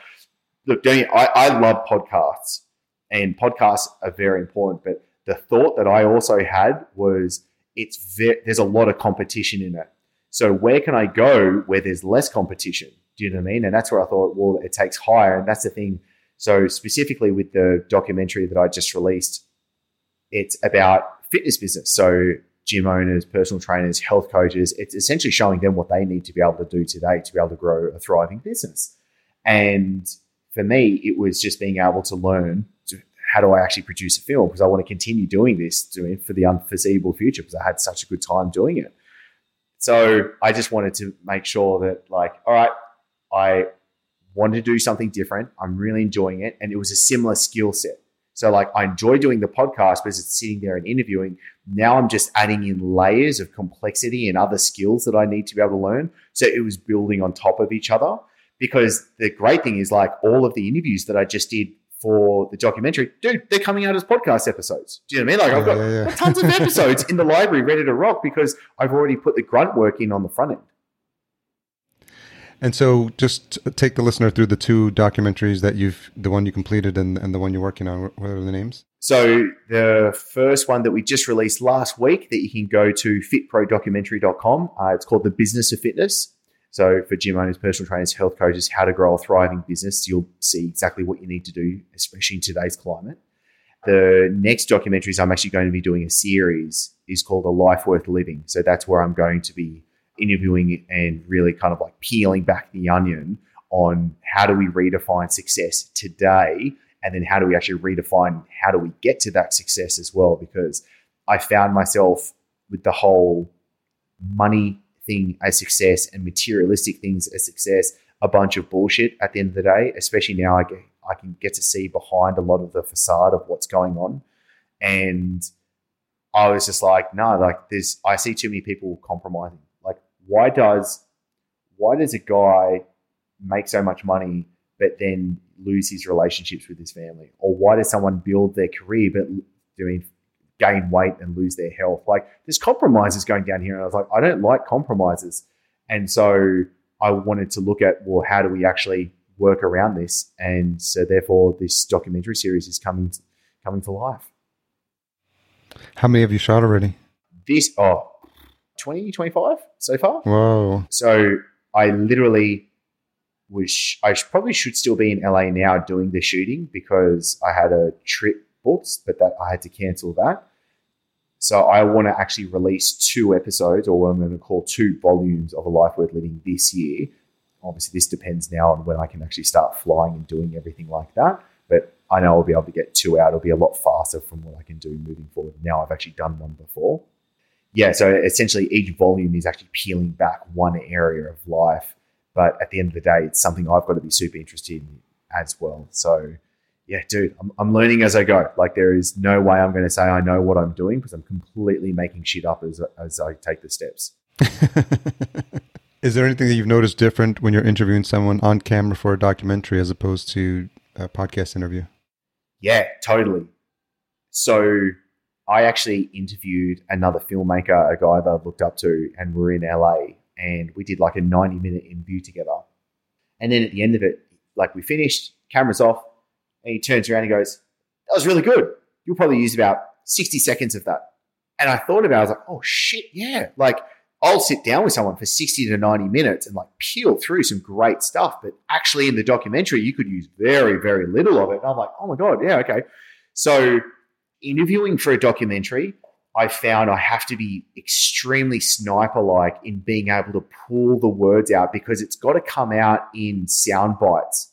look, Danny, I love podcasts, and podcasts are very important, but the thought that I also had was there's a lot of competition in it. So where can I go where there's less competition? Do you know what I mean? And that's where I thought, well, it takes higher. And that's the thing. So specifically with the documentary that I just released, it's about fitness business. So gym owners, personal trainers, health coaches, it's essentially showing them what they need to be able to do today to be able to grow a thriving business. And for me, it was just being able to learn how do I actually produce a film, because I want to continue doing this for the unforeseeable future because I had such a good time doing it. So I just wanted to make sure that all right, I wanted to do something different. I'm really enjoying it. And it was a similar skill set. So I enjoy doing the podcast because it's sitting there and interviewing. Now I'm just adding in layers of complexity and other skills that I need to be able to learn. So it was building on top of each other, because the great thing is all of the interviews that I just did for the documentary, dude, they're coming out as podcast episodes. Do you know what I mean? I've got tons of episodes in the library ready to rock because I've already put the grunt work in on the front end. And so just take the listener through the two documentaries the one you completed and the one you're working on. What are the names? So the first one that we just released last week that you can go to fitprodocumentary.com. It's called The Business of Fitness. So for gym owners, personal trainers, health coaches, how to grow a thriving business, you'll see exactly what you need to do, especially in today's climate. The next documentaries I'm actually going to be doing a series is called A Life Worth Living. So that's where I'm going to be interviewing and really kind of peeling back the onion on how do we redefine success today, and then how do we actually redefine how do we get to that success as well, because I found myself with the whole money thing as success and materialistic things as success a bunch of bullshit at the end of the day, especially now I can get to see behind a lot of the facade of what's going on. And I was just I see too many people compromising. Why does a guy make so much money but then lose his relationships with his family? Or why does someone build their career but gain weight and lose their health? There's compromises going down here. And I was I don't like compromises. And so I wanted to look at, well, how do we actually work around this? And so therefore this documentary series is coming to life. How many have you shot already? 25 so far. Whoa. So I literally wish I probably should still be in LA now doing the shooting because I had a trip booked, but that I had to cancel that. So I want to actually release 2 episodes, or what I'm going to call 2 volumes of A Life Worth Living this year. Obviously, this depends now on when I can actually start flying and doing everything like that. But I know I'll be able to get 2 out. It'll be a lot faster from what I can do moving forward. Now I've actually done one before. Yeah, so essentially each volume is actually peeling back one area of life. But at the end of the day, it's something I've got to be super interested in as well. So yeah, dude, I'm learning as I go. There is no way I'm going to say I know what I'm doing because I'm completely making shit up as I take the steps. Is there anything that you've noticed different when you're interviewing someone on camera for a documentary as opposed to a podcast interview? Yeah, totally. So I actually interviewed another filmmaker, a guy that I've looked up to, and we're in LA and we did a 90-minute interview together. And then at the end of it, we finished, cameras off, and he turns around and goes, "That was really good. You'll probably use about 60 seconds of that." And I thought about it, I was oh shit, yeah. I'll sit down with someone for 60 to 90 minutes and peel through some great stuff. But actually in the documentary, you could use very, very little of it. And I'm oh my God, yeah, okay. So interviewing for a documentary, I found I have to be extremely sniper-like in being able to pull the words out because it's got to come out in sound bites.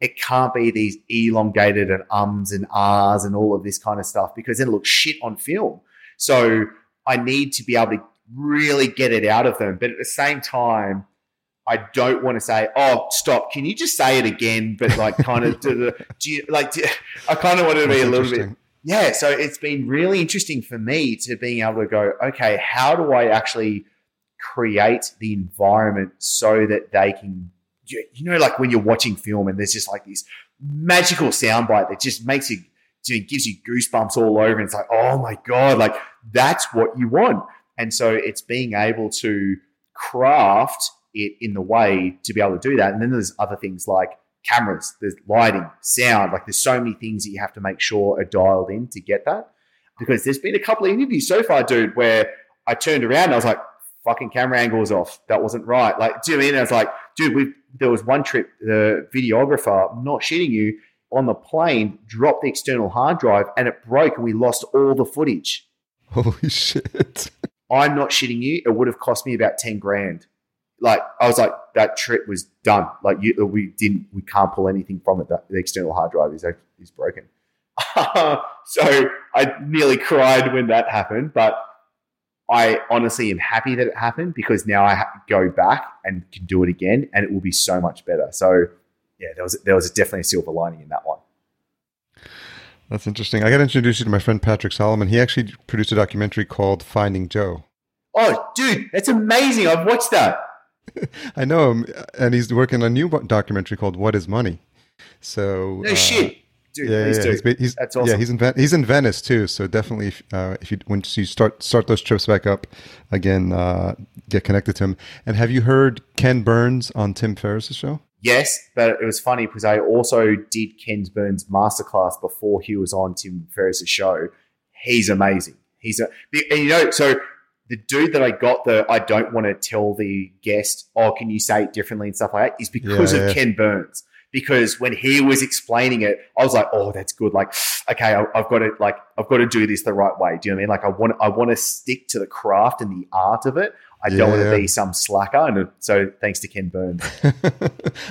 It can't be these elongated and ums and ahs and all of this kind of stuff because then it looks shit on film. So I need to be able to really get it out of them. But at the same time, I don't want to say, "Oh, stop! Can you just say it again?" But kind of, I kind of want to be a little bit. Yeah, so it's been really interesting for me to being able to go, okay, how do I actually create the environment so that they can, when you're watching film and there's just this magical soundbite that just makes you, gives you goosebumps all over. And it's oh my God, that's what you want. And so it's being able to craft it in the way to be able to do that. And then there's other things cameras, there's lighting, sound, there's so many things that you have to make sure are dialed in to get that. Because there's been a couple of interviews so far, dude, where I turned around and I was like, fucking camera angle's off. That wasn't right. Like, do you know what I mean? And I was like, dude, there was one trip, the videographer, I'm not shitting you, on the plane dropped the external hard drive and it broke and we lost all the footage. Holy shit. I'm not shitting you. It would have cost me about 10 grand. Like, I was like, that trip was done. Like, we can't pull anything from it. The external hard drive is broken. So I nearly cried when that happened, but I honestly am happy that it happened because now I go back and can do it again and it will be so much better. So yeah, there was definitely a silver lining in that one. That's interesting. I got introduced to my friend Patrick Solomon. He actually produced a documentary called Finding Joe. Oh, dude, that's amazing. I've watched that. I know him, and he's working on a new documentary called What Is Money? So no shit. Dude, yeah, he's, that's awesome. Yeah, he's in Venice too. So definitely, if you once you start those trips back up again, get connected to him. And have you heard Ken Burns on Tim Ferriss' show? Yes, but it was funny because I also did Ken Burns' masterclass before he was on Tim Ferriss' show. He's amazing. And you know, so the dude that I got I don't want to tell the guest, oh, can you say it differently and stuff like that, is because of Ken Burns. Because when he was explaining it, I was like, oh, that's good. Like, okay, I've got to do this the right way. Do you know what I mean? Like, I want to stick to the craft and the art of it. I don't want to be some slacker. And so thanks to Ken Burns.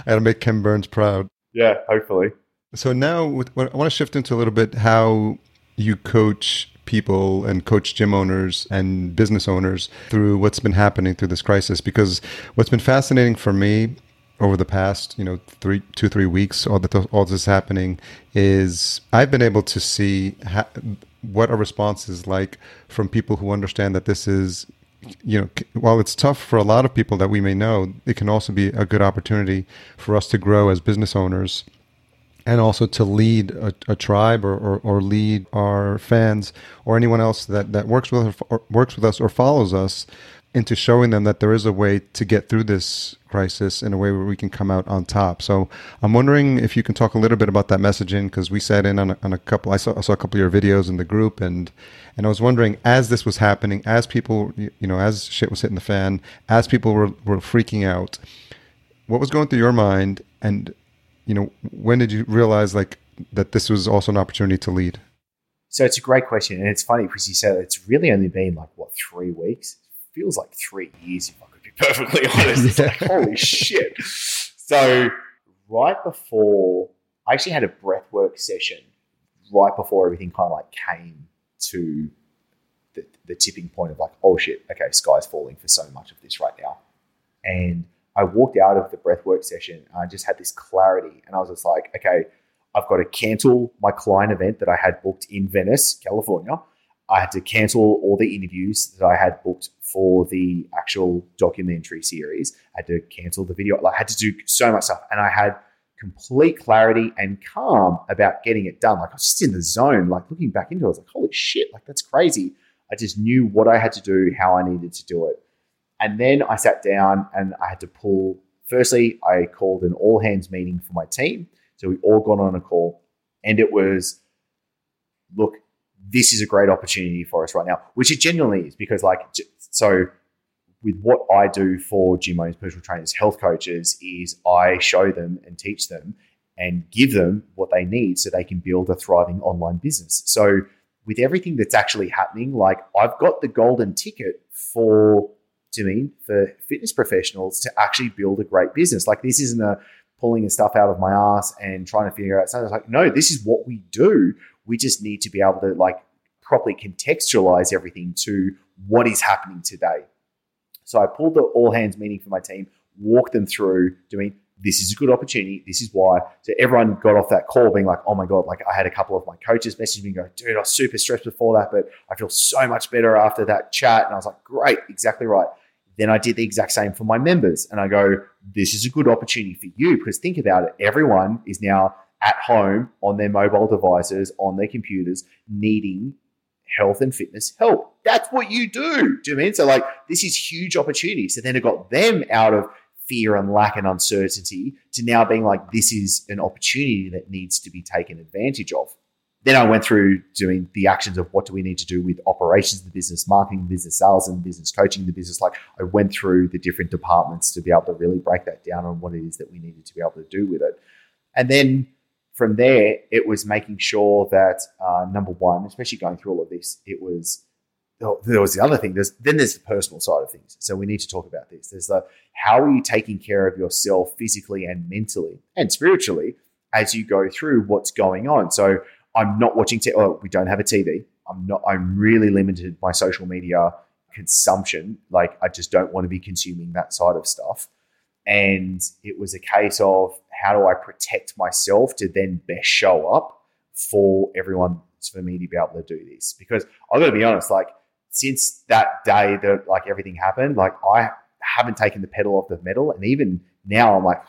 That'll make Ken Burns proud. Yeah, hopefully. So now I want to shift into a little bit how you coach people and coach gym owners and business owners through what's been happening through this crisis. Because what's been fascinating for me over the past, 3 weeks, all this is happening, is I've been able to see what a response is like from people who understand that this is, while it's tough for a lot of people that we may know, it can also be a good opportunity for us to grow as business owners and also to lead a tribe or lead our fans or anyone else that works with us or follows us, into showing them that there is a way to get through this crisis in a way where we can come out on top. So I'm wondering if you can talk a little bit about that messaging, because we sat in on a couple, I saw a couple of your videos in the group, and I was wondering, as this was happening, as people, as shit was hitting the fan, as people were freaking out, what was going through your mind? And, when did you realize that this was also an opportunity to lead? So it's a great question. And it's funny because you said it's really only been 3 weeks? Feels like 3 years, if I could be perfectly honest. It's like, holy shit. So right before, I actually had a breathwork session right before everything kind of came to the tipping point of oh shit, okay, sky's falling for so much of this right now. And I walked out of the breathwork session and I just had this clarity. And I was just like, okay, I've got to cancel my client event that I had booked in Venice, California. I had to cancel all the interviews that I had booked for the actual documentary series. I had to cancel the video. I had to do so much stuff. And I had complete clarity and calm about getting it done. I was just in the zone. Looking back into it, I was like, holy shit, that's crazy. I just knew what I had to do, how I needed to do it. And then I sat down and I had to firstly, I called an all-hands meeting for my team. So we all got on a call. And it was, look, this is a great opportunity for us right now, which it genuinely is, because so with what I do for gym owners, personal trainers, health coaches is I show them and teach them and give them what they need so they can build a thriving online business. So with everything that's actually happening, I've got the golden ticket for fitness professionals to actually build a great business. This isn't a pulling the stuff out of my ass and trying to figure out something. No, this is what we do. We just need to be able to properly contextualize everything to what is happening today. So I pulled the all hands meeting for my team, walked them through this is a good opportunity. This is why. So everyone got off that call being oh my God, I had a couple of my coaches message me and go, dude, I was super stressed before that, but I feel so much better after that chat. And I was like, great, exactly right. Then I did the exact same for my members. And I go, this is a good opportunity for you because think about it. Everyone is now at home on their mobile devices, on their computers, needing health and fitness help. That's what you do. Do you know what I mean? So this is huge opportunity. So then it got them out of fear and lack and uncertainty to now being this is an opportunity that needs to be taken advantage of. Then I went through doing the actions of what do we need to do with operations of the business, marketing the business, sales and business, coaching the business. Like I went through the different departments to be able to really break that down on what it is that we needed to be able to do with it. And then from there, it was making sure that number one, especially going through all of this, it was, there was the other thing. There's the personal side of things. So we need to talk about this. There's the, how are you taking care of yourself physically and mentally and spiritually as you go through what's going on? So I'm not watching TV. Oh, we don't have a TV. I'm really limited by social media consumption. Like I just don't want to be consuming that side of stuff. And it was a case of how do I protect myself to then best show up for everyone, for me to be able to do this? Because I've got to be honest, like since that day that like everything happened, like I haven't taken the pedal off the metal. And even now I'm like,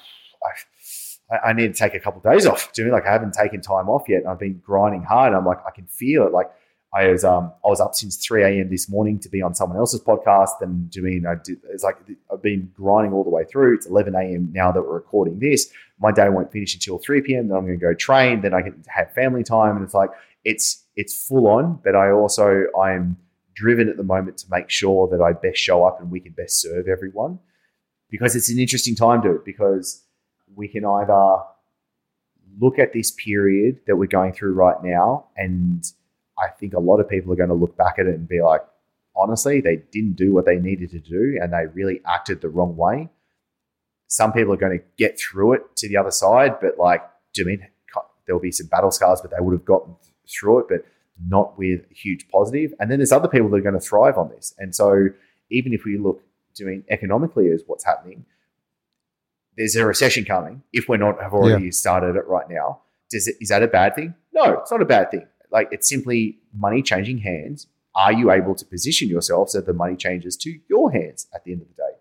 I need to take a couple of days off. Do you know, like I haven't taken time off yet. And I've been grinding hard. And I'm like, I can feel it. Like I was up since 3 a.m. this morning to be on someone else's podcast. And I've been grinding all the way through. It's 11 a.m. now that we're recording this. My day won't finish until 3 p.m. Then I'm going to go train. Then I can have family time. And it's like, it's full on. But I'm driven at the moment to make sure that I best show up and we can best serve everyone, because it's an interesting time, dude, because we can either look at this period that we're going through right now, and I think a lot of people are going to look back at it and be like, honestly, they didn't do what they needed to do and they really acted the wrong way. Some people are going to get through it to the other side, but like, do you mean there'll be some battle scars, but they would have gotten through it, but not with a huge positive. And then there's other people that are going to thrive on this. And so even if we look, economically as what's happening, there's a recession coming. If we're not have already started it right now, is that a bad thing? No, it's not a bad thing. Like it's simply money changing hands. Are you able to position yourself so the money changes to your hands at the end of the day?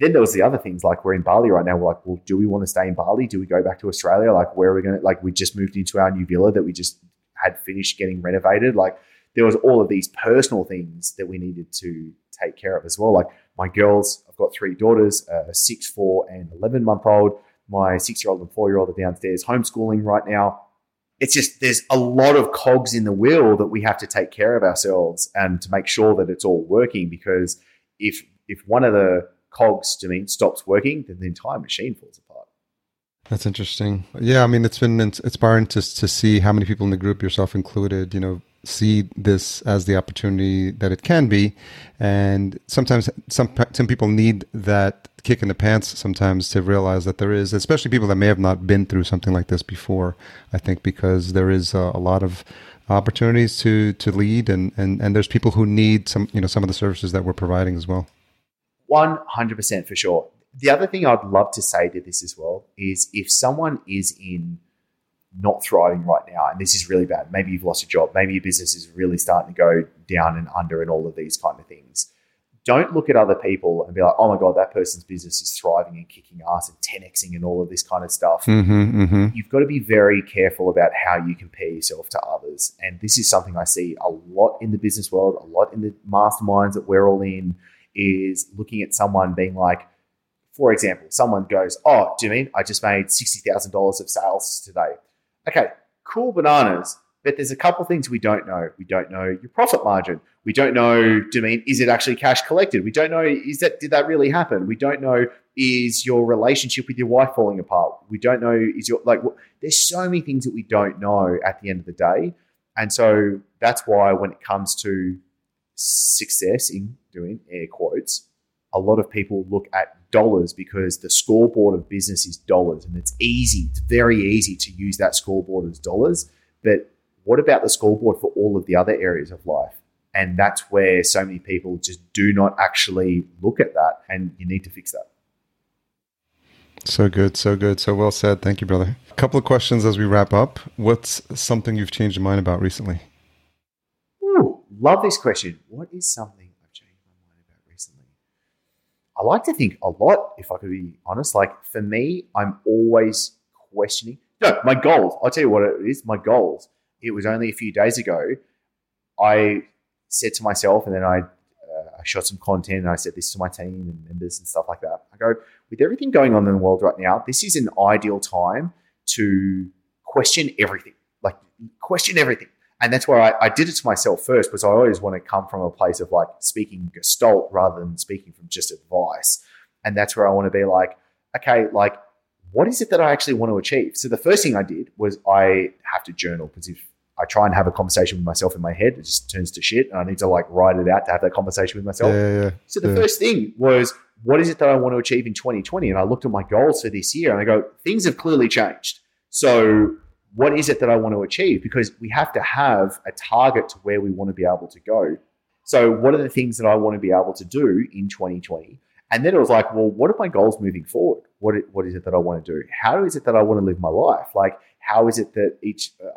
Then there was the other things, like we're in Bali right now. We're like, well, do we want to stay in Bali? Do we go back to Australia? Like where are we going to, like we just moved into our new villa that we just had finished getting renovated. Like there was all of these personal things that we needed to take care of as well. Like my girls, I've got 3 daughters, a 6, 4 and 11 month old. My 6-year-old and 4-year-old are downstairs homeschooling right now. It's just, there's a lot of cogs in the wheel that we have to take care of ourselves and to make sure that it's all working, because if one of the cogs stops working, then the entire machine falls apart. That's interesting. Yeah, I mean, it's been inspiring to see how many people in the group, yourself included, see this as the opportunity that it can be. And sometimes some people need that kick in the pants sometimes to realize that there is, especially people that may have not been through something like this before, I think, because there is a lot of opportunities to lead and there's people who need some of the services that we're providing as well. 100% for sure. The other thing I'd love to say to this as well is if someone is not thriving right now, and this is really bad, maybe you've lost your job, maybe your business is really starting to go down and under and all of these kind of things, don't look at other people and be like, oh my God, that person's business is thriving and kicking ass and 10Xing and all of this kind of stuff. Mm-hmm, mm-hmm. You've got to be very careful about how you compare yourself to others. And this is something I see a lot in the business world, a lot in the masterminds that we're all in, is looking at someone being like, for example, someone goes, oh, do you mean I just made $60,000 of sales today? Okay, cool bananas, but there's a couple of things we don't know. We don't know your profit margin. We don't know, do you mean, is it actually cash collected? We don't know, did that really happen? We don't know, is your relationship with your wife falling apart? We don't know, there's so many things that we don't know at the end of the day. And so that's why when it comes to success, in doing air quotes, a lot of people look at dollars because the scoreboard of business is dollars, and it's easy. It's very easy to use that scoreboard as dollars. But what about the scoreboard for all of the other areas of life? And that's where so many people just do not actually look at that, and you need to fix that. So good, so good. So well said. Thank you, brother. A couple of questions as we wrap up. What's something you've changed your mind about recently? Ooh, love this question. What is something I like to think a lot, if I could be honest. Like for me, I'm always questioning. No, my goals. I'll tell you what it is. My goals. It was only a few days ago. I said to myself, and then I shot some content and I said this to my team and members and stuff like that. I go, with everything going on in the world right now, this is an ideal time to question everything. Like question everything. And that's where I did it to myself first, because I always want to come from a place of like speaking gestalt rather than speaking from just advice. And that's where I want to be like, okay, like what is it that I actually want to achieve? So the first thing I did was I have to journal, because if I try and have a conversation with myself in my head, it just turns to shit, and I need to like write it out to have that conversation with myself. So the first thing was, what is it that I want to achieve in 2020? And I looked at my goals for this year and I go, things have clearly changed. So what is it that I want to achieve? Because we have to have a target to where we want to be able to go. So what are the things that I want to be able to do in 2020? And then it was like, well, what are my goals moving forward? What is it that I want to do? How is it that I want to live my life? Like, how is it that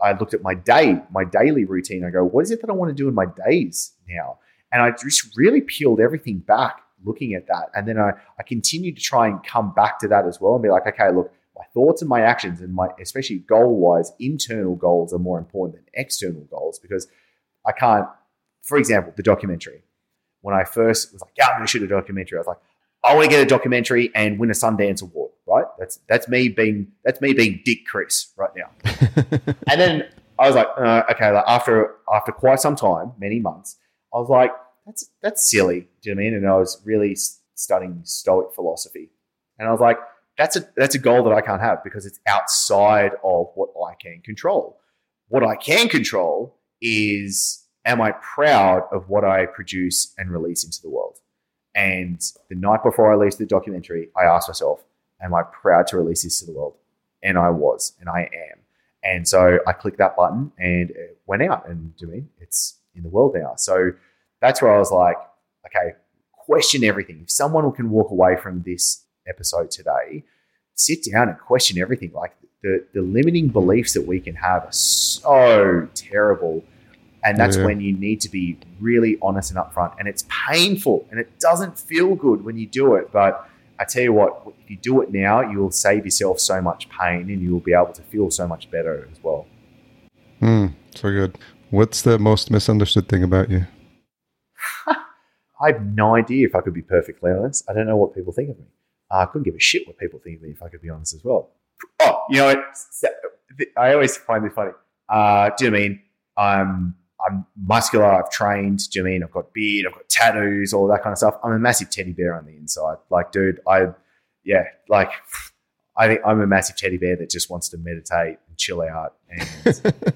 I looked at my day, my daily routine. I go, what is it that I want to do in my days now? And I just really peeled everything back looking at that. And then I continued to try and come back to that as well and be like, okay, look, my thoughts and my actions and my, especially goal-wise, internal goals are more important than external goals, because I can't, for example, the documentary. When I first was like, yeah, I'm going to shoot a documentary. I was like, I want to get a documentary and win a Sundance award, right? That's me being Dick Chris right now. And then I was like, okay, like after quite some time, many months, I was like, that's silly. Do you know what I mean? And I was really studying Stoic philosophy, and I was like, that's a goal that I can't have, because it's outside of what I can control. What I can control is, am I proud of what I produce and release into the world? And the night before I released the documentary, I asked myself, am I proud to release this to the world? And I was, and I am. And so I clicked that button and it went out, and do you know what I mean? It's in the world now. So that's where I was like, okay, question everything. If someone can walk away from this episode today, sit down and question everything. Like the limiting beliefs that we can have are so terrible. And that's when you need to be really honest and upfront. And it's painful and it doesn't feel good when you do it. But I tell you what, if you do it now, you will save yourself so much pain and you will be able to feel so much better as well. So good. What's the most misunderstood thing about you? I have no idea, if I could be perfectly honest. I don't know what people think of me. I couldn't give a shit what people think of me, if I could be honest as well. Oh, you know what? I always find this funny. Do you know what I mean? I'm muscular, I've trained, do you know what I mean? I've got beard, I've got tattoos, all that kind of stuff. I'm a massive teddy bear on the inside. Like, dude, I think I'm a massive teddy bear that just wants to meditate and chill out and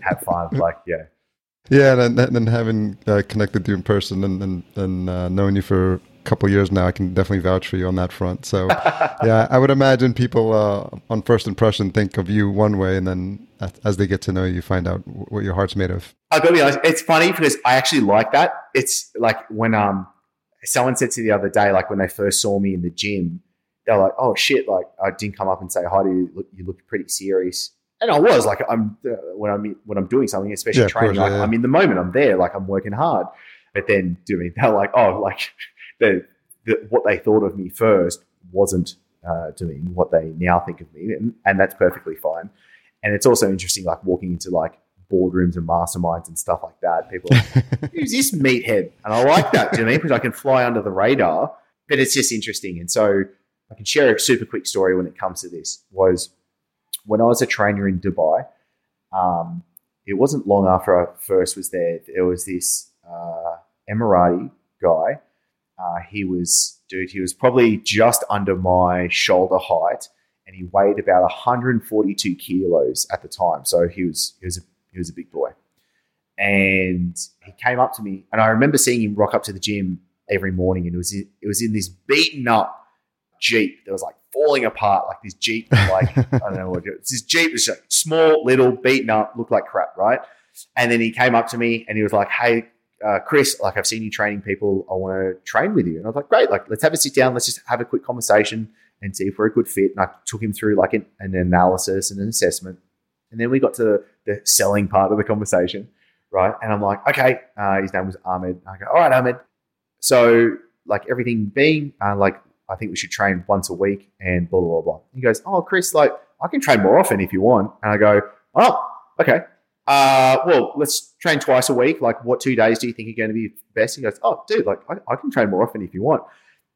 have fun. Like, yeah. Yeah, and then having connected you in person and knowing you for a couple of years now, I can definitely vouch for you on that front. So, yeah, I would imagine people on first impression think of you one way, and then as they get to know you, find out what your heart's made of. I've got to be honest, it's funny because I actually like that. It's like when someone said to me the other day, like when they first saw me in the gym, they're like, oh, shit, like I didn't come up and say hi to you. You look pretty serious. And I was like, when I'm doing something, especially training, course, I'm in the moment, I'm there, like I'm working hard. But then, they're like, oh, like what they thought of me first wasn't doing what they now think of me, and that's perfectly fine. And it's also interesting, like walking into like boardrooms and masterminds and stuff like that. People are like, who's this meathead? And I like that, do you know what I mean? Because I can fly under the radar, but it's just interesting. And so I can share a super quick story when it comes to this was, when I was a trainer in Dubai, it wasn't long after I first was there. There was this Emirati guy. He was probably just under my shoulder height, and he weighed about 142 kilos at the time. So he was a big boy, and he came up to me, and I remember seeing him rock up to the gym every morning, and it was in this beaten up Jeep that was like falling apart, like this Jeep, like I don't know what it was. This Jeep was like small, little, beaten up, looked like crap, right? And then he came up to me and he was like, hey, Chris, like I've seen you training people. I want to train with you. And I was like, great, like let's have a sit down. Let's just have a quick conversation and see if we're a good fit. And I took him through like an analysis and an assessment. And then we got to the selling part of the conversation, right? And I'm like, okay, his name was Ahmed. I go, all right, Ahmed. So like everything being like, I think we should train once a week and blah, blah, blah. He goes, oh, Chris, like I can train more often if you want. And I go, oh, okay. Well, let's train twice a week. Like what 2 days do you think are going to be best? He goes, oh, dude, like I can train more often if you want.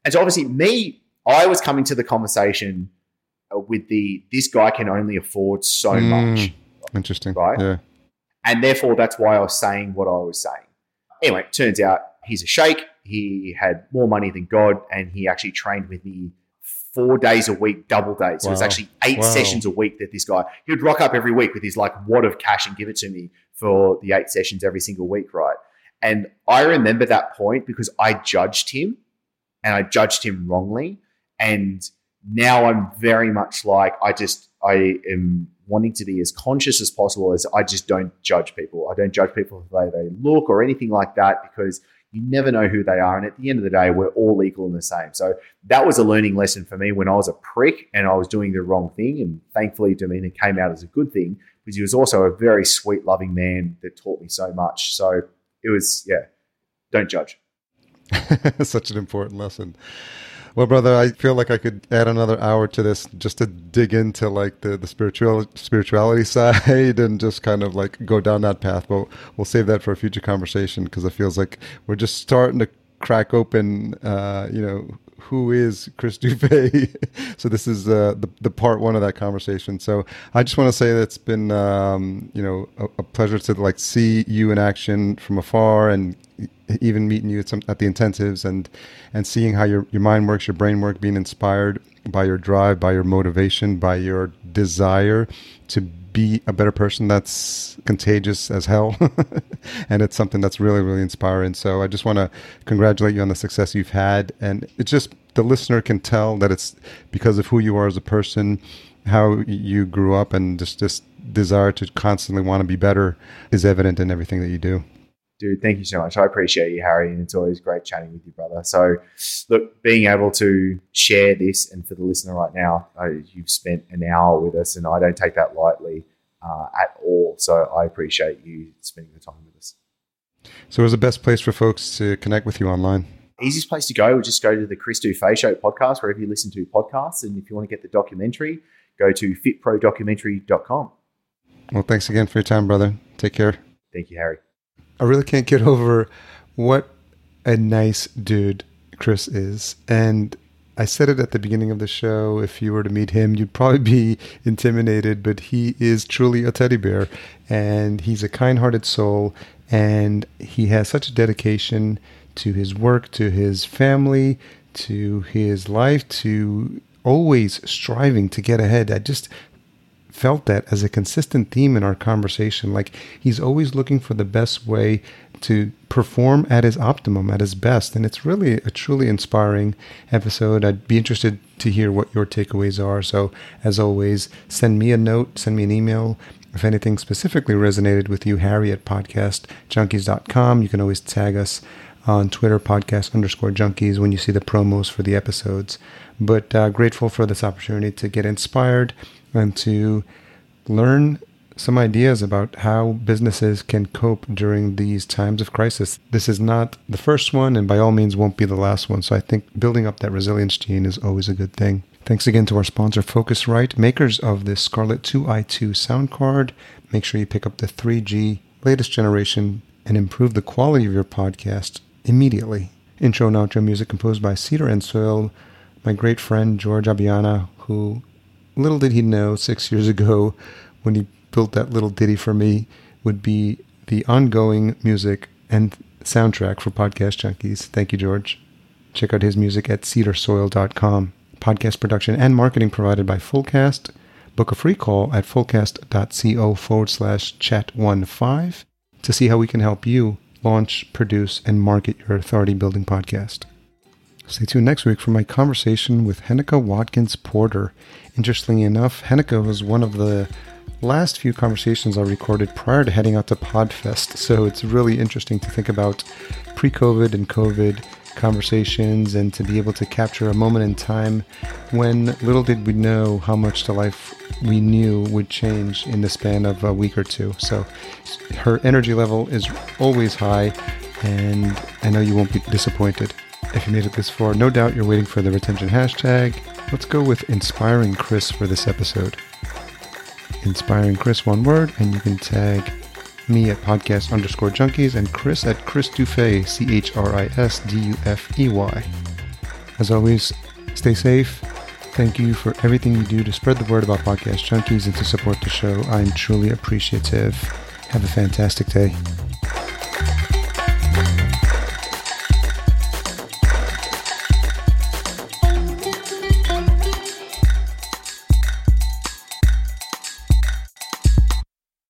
And so obviously I was coming to the conversation with this guy can only afford so much. Interesting. Right? Yeah. And therefore, that's why I was saying what I was saying. Anyway, it turns out he's a sheikh. He had more money than God, and he actually trained with me 4 days a week, double days. So it was actually eight sessions a week that this guy, he would rock up every week with his like wad of cash and give it to me for the 8 sessions every single week, right? And I remember that point because I judged him and I judged him wrongly. And now I'm very much like, I am wanting to be as conscious as possible as I just don't judge people. I don't judge people for the way they look or anything like that, because you never know who they are. And at the end of the day, we're all equal and the same. So that was a learning lesson for me when I was a prick and I was doing the wrong thing. And thankfully, Domina came out as a good thing, because he was also a very sweet, loving man that taught me so much. So it was, don't judge. Such an important lesson. Well, brother, I feel like I could add another hour to this just to dig into like the spirituality side and just kind of like go down that path. But we'll save that for a future conversation, because it feels like we're just starting to crack open, who is Chris Dufay? So this is the part one of that conversation. So I just want to say that it's been, a pleasure to like see you in action from afar, and even meeting you at the intensives and seeing how your mind works, your brain work, being inspired by your drive, by your motivation, by your desire to be a better person. That's contagious as hell. And it's something that's really, really inspiring. So I just want to congratulate you on the success you've had. And it's just, the listener can tell that it's because of who you are as a person, how you grew up, and just this desire to constantly want to be better is evident in everything that you do. Dude, thank you so much. I appreciate you, Harry, and it's always great chatting with you, brother. So, look, being able to share this, and for the listener right now, you've spent an hour with us, and I don't take that lightly at all. So I appreciate you spending the time with us. So where's the best place for folks to connect with you online? Easiest place to go would just go to the Chris Dufay Show podcast, wherever you listen to podcasts. And if you want to get the documentary, go to fitprodocumentary.com. Well, thanks again for your time, brother. Take care. Thank you, Harry. I really can't get over what a nice dude Chris is. And I said it at the beginning of the show, if you were to meet him, you'd probably be intimidated, but he is truly a teddy bear. And he's a kind-hearted soul, and he has such a dedication to his work, to his family, to his life, to always striving to get ahead. I just felt that as a consistent theme in our conversation, like he's always looking for the best way to perform at his optimum, at his best. And it's really a truly inspiring episode. I'd be interested to hear what your takeaways are. So as always, send me a note, send me an email. If anything specifically resonated with you, Harry at podcastjunkies.com. You can always tag us on Twitter, podcast_junkies, when you see the promos for the episodes. But grateful for this opportunity to get inspired and to learn some ideas about how businesses can cope during these times of crisis. This is not the first one, and by all means won't be the last one. So I think building up that resilience gene is always a good thing. Thanks again to our sponsor, Focusrite, makers of this Scarlett 2i2 sound card. Make sure you pick up the 3G latest generation and improve the quality of your podcast immediately. Intro and outro music composed by Cedar and Soil, my great friend George Abiana, who, little did he know, 6 years ago when he built that little ditty for me, would be the ongoing music and soundtrack for Podcast Junkies. Thank you, George. Check out his music at cedarsoil.com. Podcast production and marketing provided by Fullcast. Book a free call at fullcast.co/chat15 to see how we can help you launch, produce, and market your authority-building podcast. Stay tuned next week for my conversation with Henneke Watkins Porter. Interestingly enough, Henneke was one of the last few conversations I recorded prior to heading out to Podfest. So it's really interesting to think about pre-COVID and COVID conversations, and to be able to capture a moment in time when little did we know how much the life we knew would change in the span of a week or two. So her energy level is always high, and I know you won't be disappointed. If you made it this far, no doubt you're waiting for the retention hashtag. Let's go with Inspiring Chris for this episode. Inspiring Chris, one word, and you can tag me at podcast_junkies and Chris at Chris Dufay, ChrisDufey. As always, stay safe. Thank you for everything you do to spread the word about Podcast Junkies and to support the show. I'm truly appreciative. Have a fantastic day.